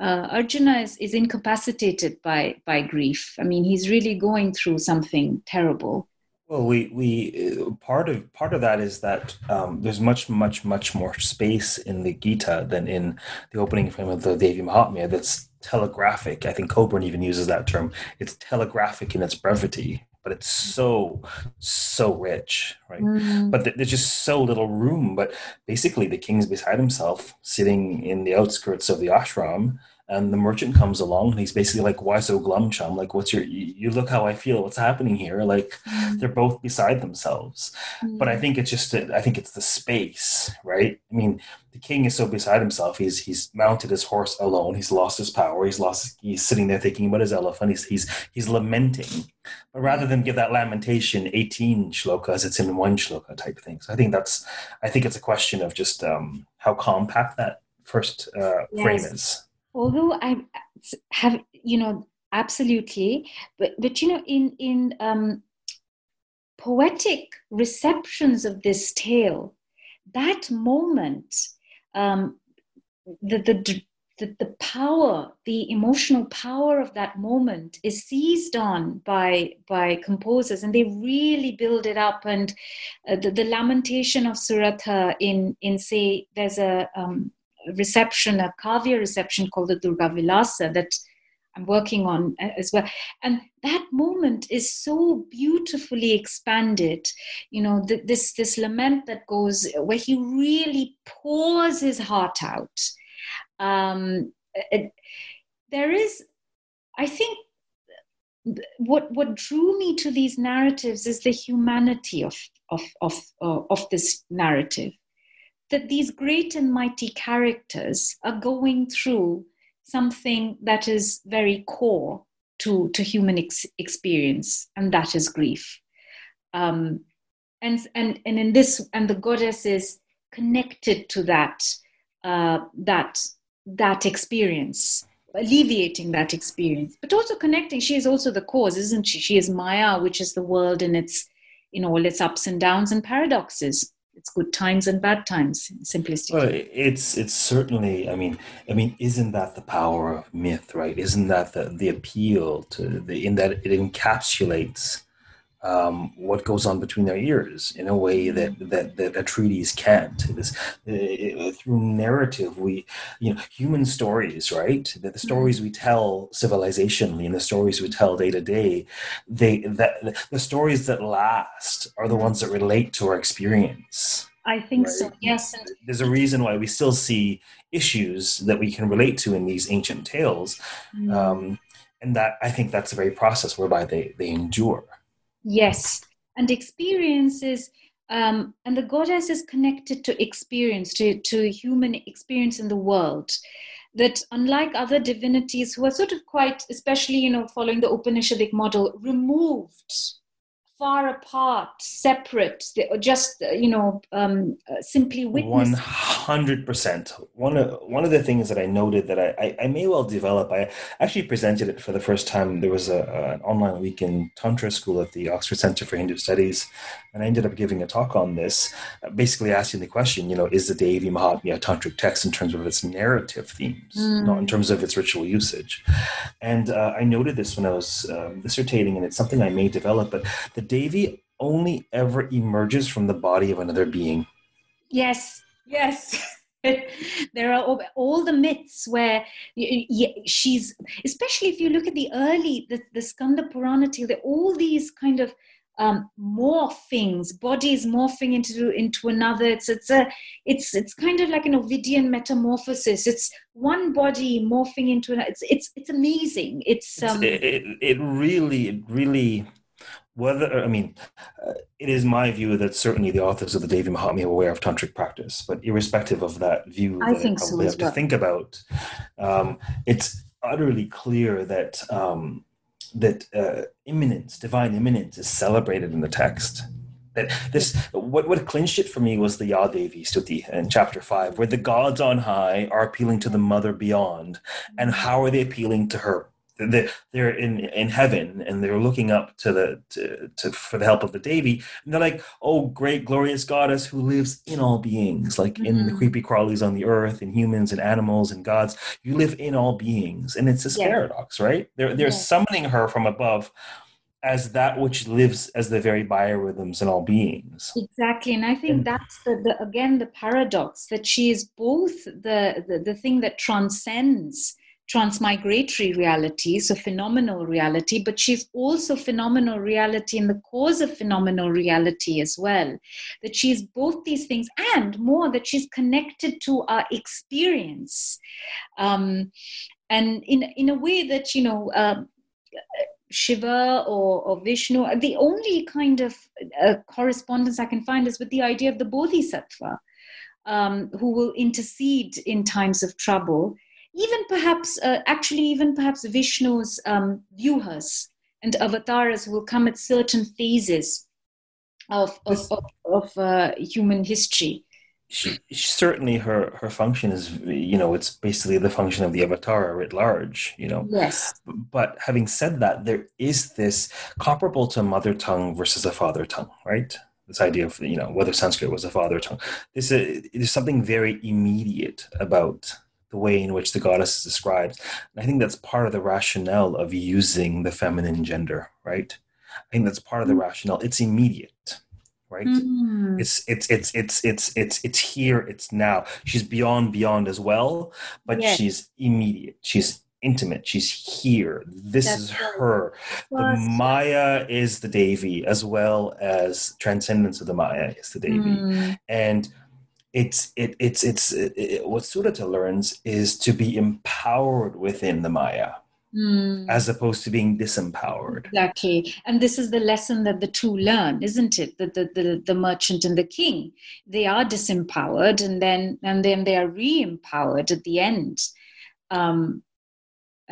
Arjuna is incapacitated by grief. I mean, he's really going through something terrible. Well, we part of that is that there's much more space in the Gita than in the opening frame of the Devi Mahatmya. That's telegraphic. I think Coburn even uses that term. It's telegraphic in its brevity, but it's so rich, right? Mm-hmm. But there's just so little room. But basically, the king's beside himself, sitting in the outskirts of the ashram. And the merchant comes along, and he's basically like, "Why so glum, chum? Like, you look how I feel. What's happening here?" Like, they're both beside themselves. Mm. But I think it's I think it's the space, right? I mean, the king is so beside himself. He's mounted his horse alone. He's lost his power. He's sitting there thinking about his elephant. He's lamenting. But rather than give that lamentation 18 shlokas, it's in one shloka type thing. So I think it's a question of just how compact that first frame is. Although I have, you know, absolutely, but you know, in poetic receptions of this tale, that moment, the power, the emotional power of that moment is seized on by composers, and they really build it up. And the lamentation of Suratha in say, there's a kavya reception called the Durga Vilasa that I'm working on as well. And that moment is so beautifully expanded, you know, this lament that goes where he really pours his heart out. There is, I think, what drew me to these narratives is the humanity of this narrative. That these great and mighty characters are going through something that is very core to human experience, and that is grief. And in this, and the goddess is connected to that experience, alleviating that experience, but also connecting. She is also the cause, isn't she? She is Maya, which is the world in its, you know, all its ups and downs and paradoxes. It's good times and bad times, simplistically. Well, it's certainly, I mean, isn't that the power of myth, right? Isn't that the appeal in that it encapsulates what goes on between their ears in a way that treaties can't? Through narrative, human stories, right? That the stories we tell civilizationally and the stories we tell day to day, the stories that last are the ones that relate to our experience. I think, right? So, yes. There's a reason why we still see issues that we can relate to in these ancient tales. And that, I think, that's the very process whereby they endure. Yes, and experiences, and the goddess is connected to experience, to human experience in the world. That, unlike other divinities who are sort of quite, especially, you know, following the Upanishadic model, removed far apart, separate, just, simply witnessing. 100%. One of the things that I noted that I may well develop, I actually presented it for the first time. There was an online weekend Tantra school at the Oxford Center for Hindu Studies, and I ended up giving a talk on this, basically asking the question, is the Devi Mahatmya a Tantric text in terms of its narrative themes, not in terms of its ritual usage? And I noted this when I was dissertating, and it's something I may develop, but the Devi only ever emerges from the body of another being. Yes. There are all the myths where she's, especially if you look at the Skanda Purana tale, there are all these kind of morphings, bodies morphing into another. It's kind of like an Ovidian metamorphosis. It's one body morphing into another. It's amazing. It really. It is my view that certainly the authors of the Devi Mahatmya are aware of tantric practice, but irrespective of that view, I think so as well. To think about, it's utterly clear that immanence, divine immanence, is celebrated in the text. That what clinched it for me was the Ya Devi Stuti in chapter 5, where the gods on high are appealing to the mother beyond, and how are they appealing to her? They're in heaven and they're looking up to for the help of the Devi, and they're like, "Oh, great, glorious goddess who lives in all beings, like in the creepy crawlies on the earth, in humans and animals and gods. You live in all beings," and it's this paradox, right? They're summoning her from above as that which lives as the very biorhythms in all beings. Exactly, and I think that's the paradox, that she is both the thing that transcends transmigratory reality, so phenomenal reality, but she's also phenomenal reality and the cause of phenomenal reality as well. That she's both these things, and more, that she's connected to our experience, and in a way that Shiva or Vishnu. The only kind of correspondence I can find is with the idea of the Bodhisattva, who will intercede in times of trouble. Even perhaps Vishnu's viewers and avatars will come at certain phases of human history. Certainly, her function is, it's basically the function of the avatar writ large, Yes. But having said that, there is this comparable to mother tongue versus a father tongue, right? This idea of, whether Sanskrit was a father tongue. There's something very immediate about the way in which the goddess is described. And I think that's part of the rationale of using the feminine gender, right? I think that's part of the rationale. It's immediate, right? Mm. It's here, it's now. She's beyond as well, but she's immediate. She's intimate. She's here. That's her. The Maya is the Devi, as well as transcendence of the Maya is the Devi. And what Suratha learns is to be empowered within the Maya, as opposed to being disempowered. Exactly, and this is the lesson that the two learn, isn't it? That the merchant and the king, they are disempowered, and then they are re-empowered at the end, and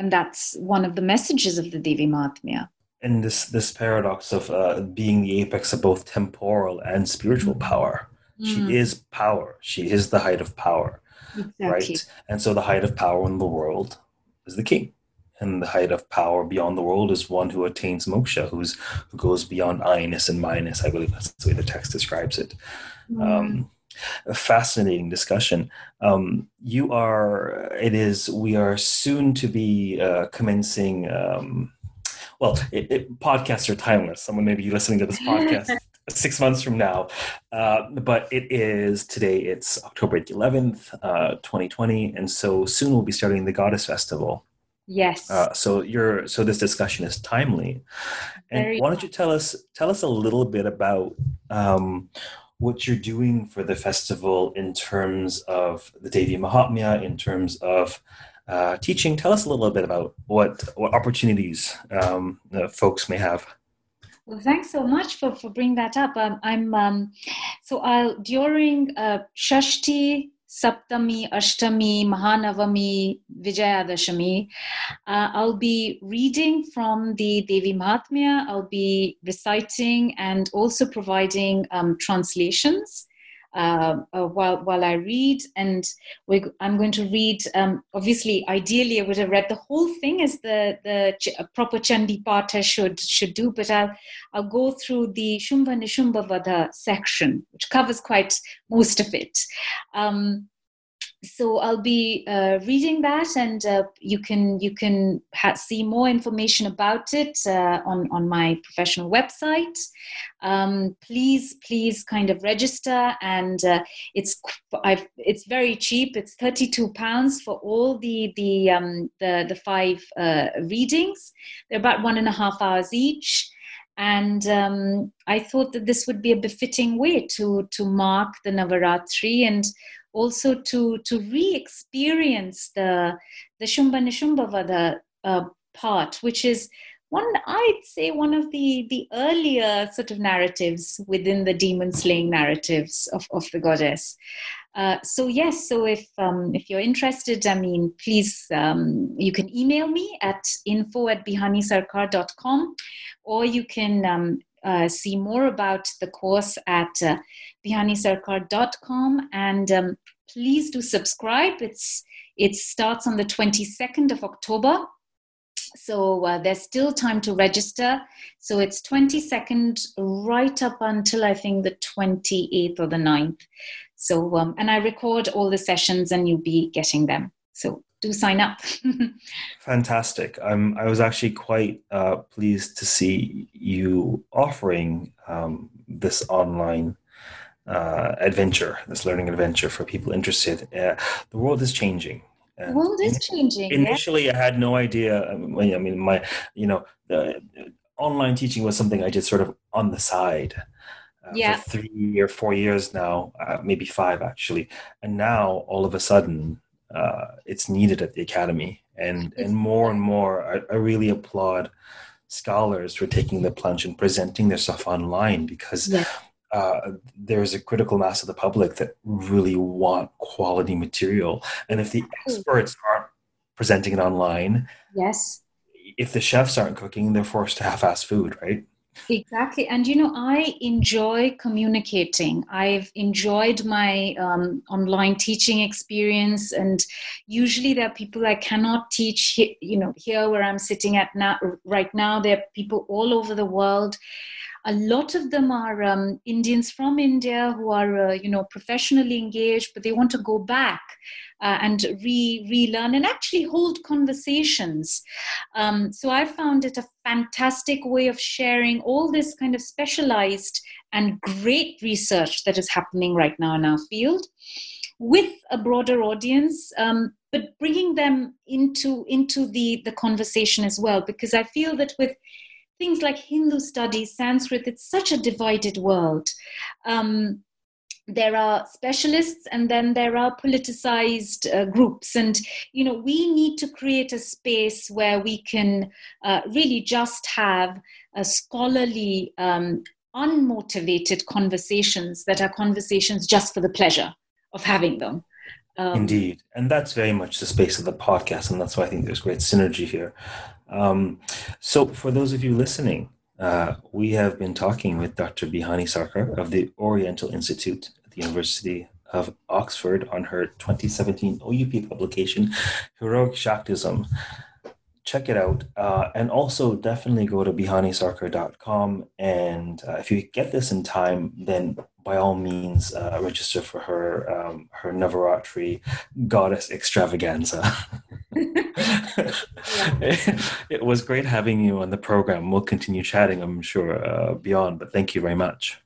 that's one of the messages of the Devi Mahatmya. And this paradox of being the apex of both temporal and spiritual power. She is power. She is the height of power, exactly. Right? And so the height of power in the world is the king. And the height of power beyond the world is one who attains moksha, who goes beyond I-ness and my-ness. I believe that's the way the text describes it. A fascinating discussion. We are soon to be commencing, podcasts are timeless. Someone may be listening to this podcast 6 months from now, but it's October 11th, 2020, and so soon we'll be starting the Goddess Festival. Yes. So this discussion is timely. And why don't you tell us a little bit about what you're doing for the festival in terms of the Devi Mahatmya, in terms of teaching? Tell us a little bit about what opportunities folks may have. Well, thanks so much for bringing that up. During Shashti, Saptami, Ashtami, Mahanavami, Vijayadashami. I'll be reading from the Devi Mahatmya. I'll be reciting and also providing translations while I read. And I'm going to read, obviously, ideally I would have read the whole thing as the proper Chandi Patha should do, but I'll go through the Shumbha Nishumbha Vadha section, which covers quite most of it. So I'll be reading that, and you can see more information about it on my professional website. Please kind of register, and it's very cheap. It's £32 for all the five readings. They're about 1.5 hours each. And I thought that this would be a befitting way to mark the Navaratri, and also to re-experience the Shumbha Nishumbha Vadha part, which is one of the earlier sort of narratives within the demon slaying narratives of the goddess. So if you're interested, please, you can email me at info@bihanisarkar.com, or you can see more about the course at bihanisarkar.com, and please do subscribe. It starts on the 22nd of October, so there's still time to register. So it's 22nd right up until I think the 28th or the 9th. So and I record all the sessions, and you'll be getting them. So do sign up. Fantastic. I was actually quite pleased to see you offering this online adventure, this learning adventure for people interested. The world is changing. The world is changing. Initially, yeah. I had no idea. Online teaching was something I did sort of on the side. For 3 or 4 years now, maybe 5 actually. And now, all of a sudden, it's needed at the academy, and more I really applaud scholars for taking the plunge and presenting their stuff online, because there's a critical mass of the public that really want quality material, and if the experts aren't presenting it online, if the chefs aren't cooking, they're forced to half-ass food, right? Exactly. And, I enjoy communicating. I've enjoyed my online teaching experience. And usually there are people I cannot teach, here where I'm sitting at now, right now. There are people all over the world. A lot of them are Indians from India who are, professionally engaged, but they want to go back and relearn and actually hold conversations. So I found it a fantastic way of sharing all this kind of specialized and great research that is happening right now in our field with a broader audience, but bringing them into the conversation as well, because I feel that with things like Hindu studies, Sanskrit, it's such a divided world. There are specialists, and then there are politicized groups. And, we need to create a space where we can really just have a scholarly, unmotivated conversations that are conversations just for the pleasure of having them. Indeed. And that's very much the space of the podcast. And that's why I think there's great synergy here. So for those of you listening, we have been talking with Dr. Bihani Sarkar of the Oriental Institute at the University of Oxford on her 2017 OUP publication, Heroic Shaktism. Check it out. And also definitely go to bihanisarkar.com. And if you get this in time, then by all means, register for her her Navaratri goddess extravaganza. It was great having you on the program. We'll continue chatting, I'm sure, beyond. But thank you very much.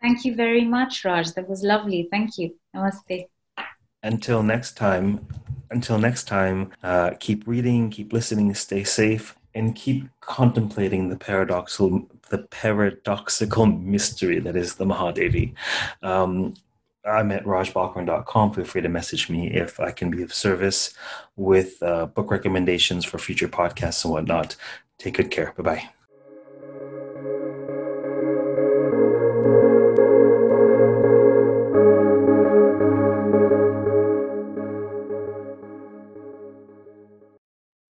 Thank you very much, Raj. That was lovely. Thank you. Namaste. Until next time, keep reading, keep listening, stay safe, and keep contemplating the paradoxical mystery that is the Mahadevi. I'm at rajbalkaran.com. Feel free to message me if I can be of service with book recommendations for future podcasts and whatnot. Take good care. Bye-bye.